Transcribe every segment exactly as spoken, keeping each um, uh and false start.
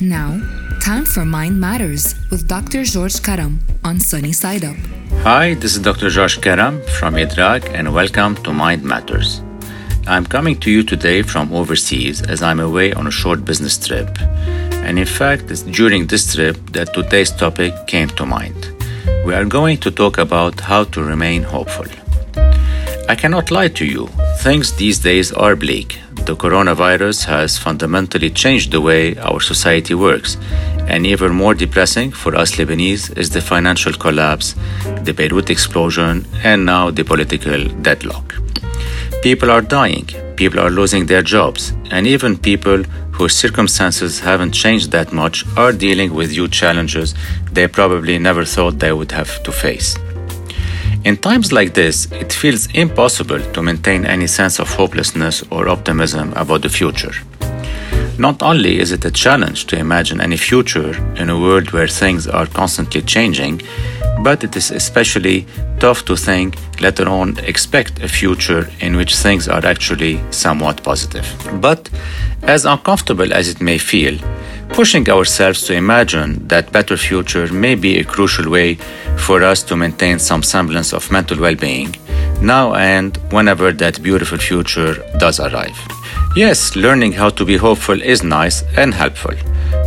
Now, time for Mind Matters with Doctor Georges Karam on Sunny Side Up. Hi, this is Doctor Georges Karam from I D R A A C and welcome to Mind Matters. I'm coming to you today from overseas as I'm away on a short business trip. And in fact, it's during this trip that today's topic came to mind. We are going to talk about how to remain hopeful. I cannot lie to you, things these days are bleak. The coronavirus has fundamentally changed the way our society works. And even more depressing for us Lebanese is the financial collapse, the Beirut explosion, and now the political deadlock. People are dying, people are losing their jobs, and even people whose circumstances haven't changed that much are dealing with huge challenges they probably never thought they would have to face. In times like this, it feels impossible to maintain any sense of hopelessness or optimism about the future. Not only is it a challenge to imagine any future in a world where things are constantly changing, but it is especially tough to think, let alone expect a future in which things are actually somewhat positive. But as uncomfortable as it may feel, pushing ourselves to imagine that better future may be a crucial way for us to maintain some semblance of mental well-being, now and whenever that beautiful future does arrive. Yes, learning how to be hopeful is nice and helpful.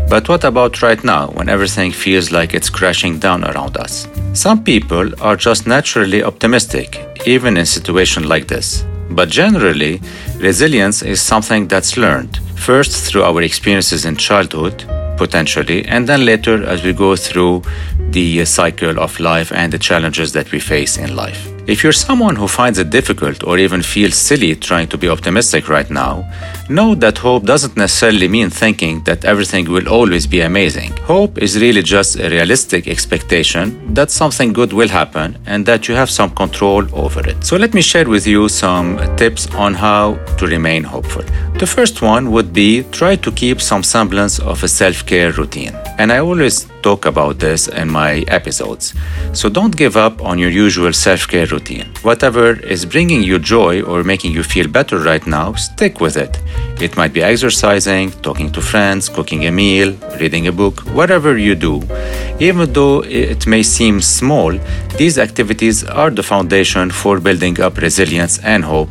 But what about right now, when everything feels like it's crashing down around us? Some people are just naturally optimistic, even in situations like this. But generally, resilience is something that's learned, first through our experiences in childhood, potentially, and then later as we go through the cycle of life and the challenges that we face in life. If you're someone who finds it difficult or even feels silly trying to be optimistic right now, know that hope doesn't necessarily mean thinking that everything will always be amazing. Hope is really just a realistic expectation that something good will happen and that you have some control over it. So let me share with you some tips on how to remain hopeful. The first one would be try to keep some semblance of a self-care routine. And I always talk about this in my episodes. So don't give up on your usual self-care routine. Whatever is bringing you joy or making you feel better right now, stick with it. It might be exercising, talking to friends, cooking a meal, reading a book, whatever you do. Even though it may seem small, these activities are the foundation for building up resilience and hope,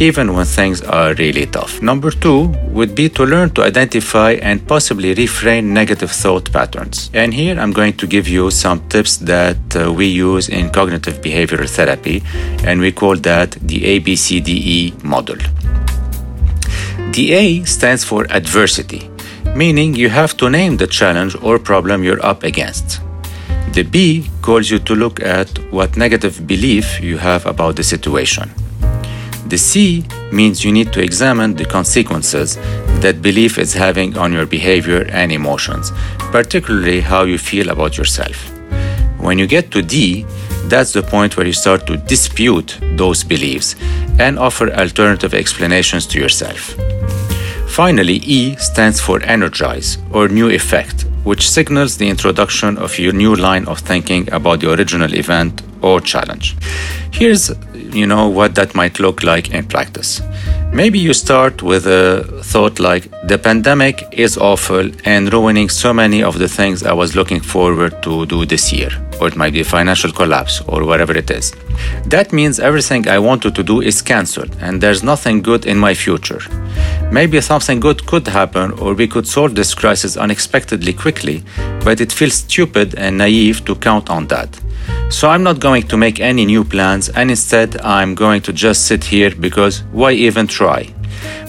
even when things are really tough. Number two would be to learn to identify and possibly reframe negative thought patterns. And here I'm going to give you some tips that uh, we use in cognitive behavioral therapy, and we call that the A B C D E model. The A stands for adversity, meaning you have to name the challenge or problem you're up against. The B calls you to look at what negative belief you have about the situation. The C means you need to examine the consequences that belief is having on your behavior and emotions, particularly how you feel about yourself. When you get to D, that's the point where you start to dispute those beliefs and offer alternative explanations to yourself. Finally, E stands for energize or new effect, which signals the introduction of your new line of thinking about the original event or challenge. Here's you know what that might look like in practice. Maybe you start with a thought like, the pandemic is awful and ruining so many of the things I was looking forward to do this year. Or it might be financial collapse or whatever it is. That means everything I wanted to do is cancelled and there's nothing good in my future. Maybe something good could happen or we could solve this crisis unexpectedly quickly, but it feels stupid and naive to count on that. So I'm not going to make any new plans and instead I'm going to just sit here because why even try?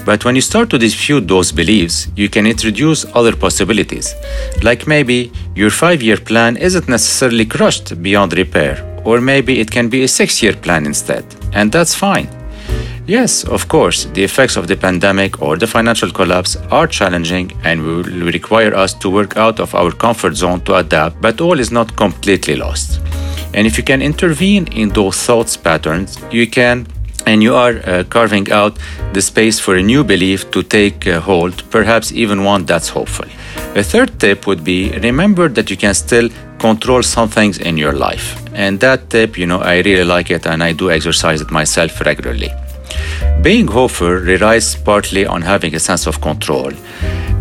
But when you start to dispute those beliefs, you can introduce other possibilities. Like maybe your five-year plan isn't necessarily crushed beyond repair, or maybe it can be a six-year plan instead, and that's fine. Yes, of course, the effects of the pandemic or the financial collapse are challenging and will require us to work out of our comfort zone to adapt, but all is not completely lost. And if you can intervene in those thoughts patterns, you can and you are uh, carving out the space for a new belief to take uh, hold, perhaps even one that's hopeful. A third tip would be remember that you can still control some things in your life. And that tip, you know, I really like it and I do exercise it myself regularly. Being hopeful relies partly on having a sense of control.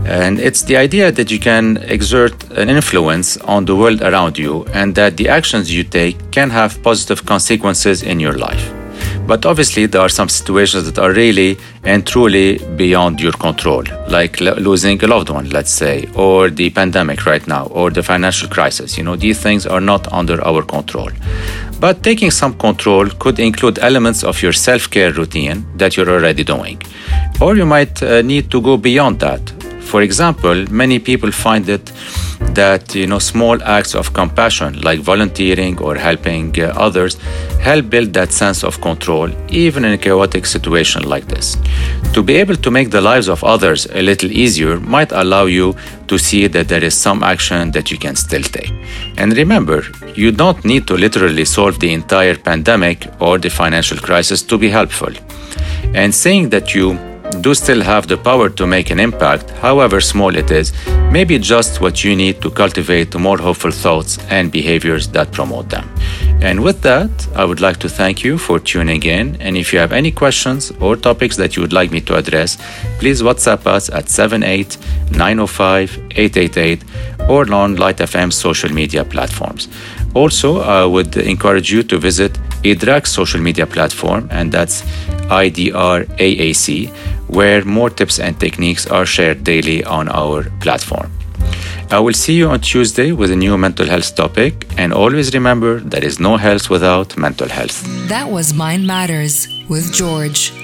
And it's the idea that you can exert an influence on the world around you and that the actions you take can have positive consequences in your life. But obviously, there are some situations that are really and truly beyond your control, like lo- losing a loved one, let's say, or the pandemic right now, or the financial crisis. You know, these things are not under our control. But taking some control could include elements of your self-care routine that you're already doing. Or you might uh, need to go beyond that. For example, many people find it that, you know, small acts of compassion, like volunteering or helping uh, others, help build that sense of control, even in a chaotic situation like this. To be able to make the lives of others a little easier might allow you to see that there is some action that you can still take. And remember, you don't need to literally solve the entire pandemic or the financial crisis to be helpful. And saying that you do still have the power to make an impact, however small it is, may be just what you need to cultivate more hopeful thoughts and behaviors that promote them. And with that, I would like to thank you for tuning in. And if you have any questions or topics that you would like me to address, please WhatsApp us at seven eight nine zero five eight eight eight or on Light F M social media platforms. Also, I would encourage you to visit I D R A A C's social media platform, and that's I D R A A C, where more tips and techniques are shared daily on our platform. I will see you on Tuesday with a new mental health topic, and always remember, there is no health without mental health. That was Mind Matters with George.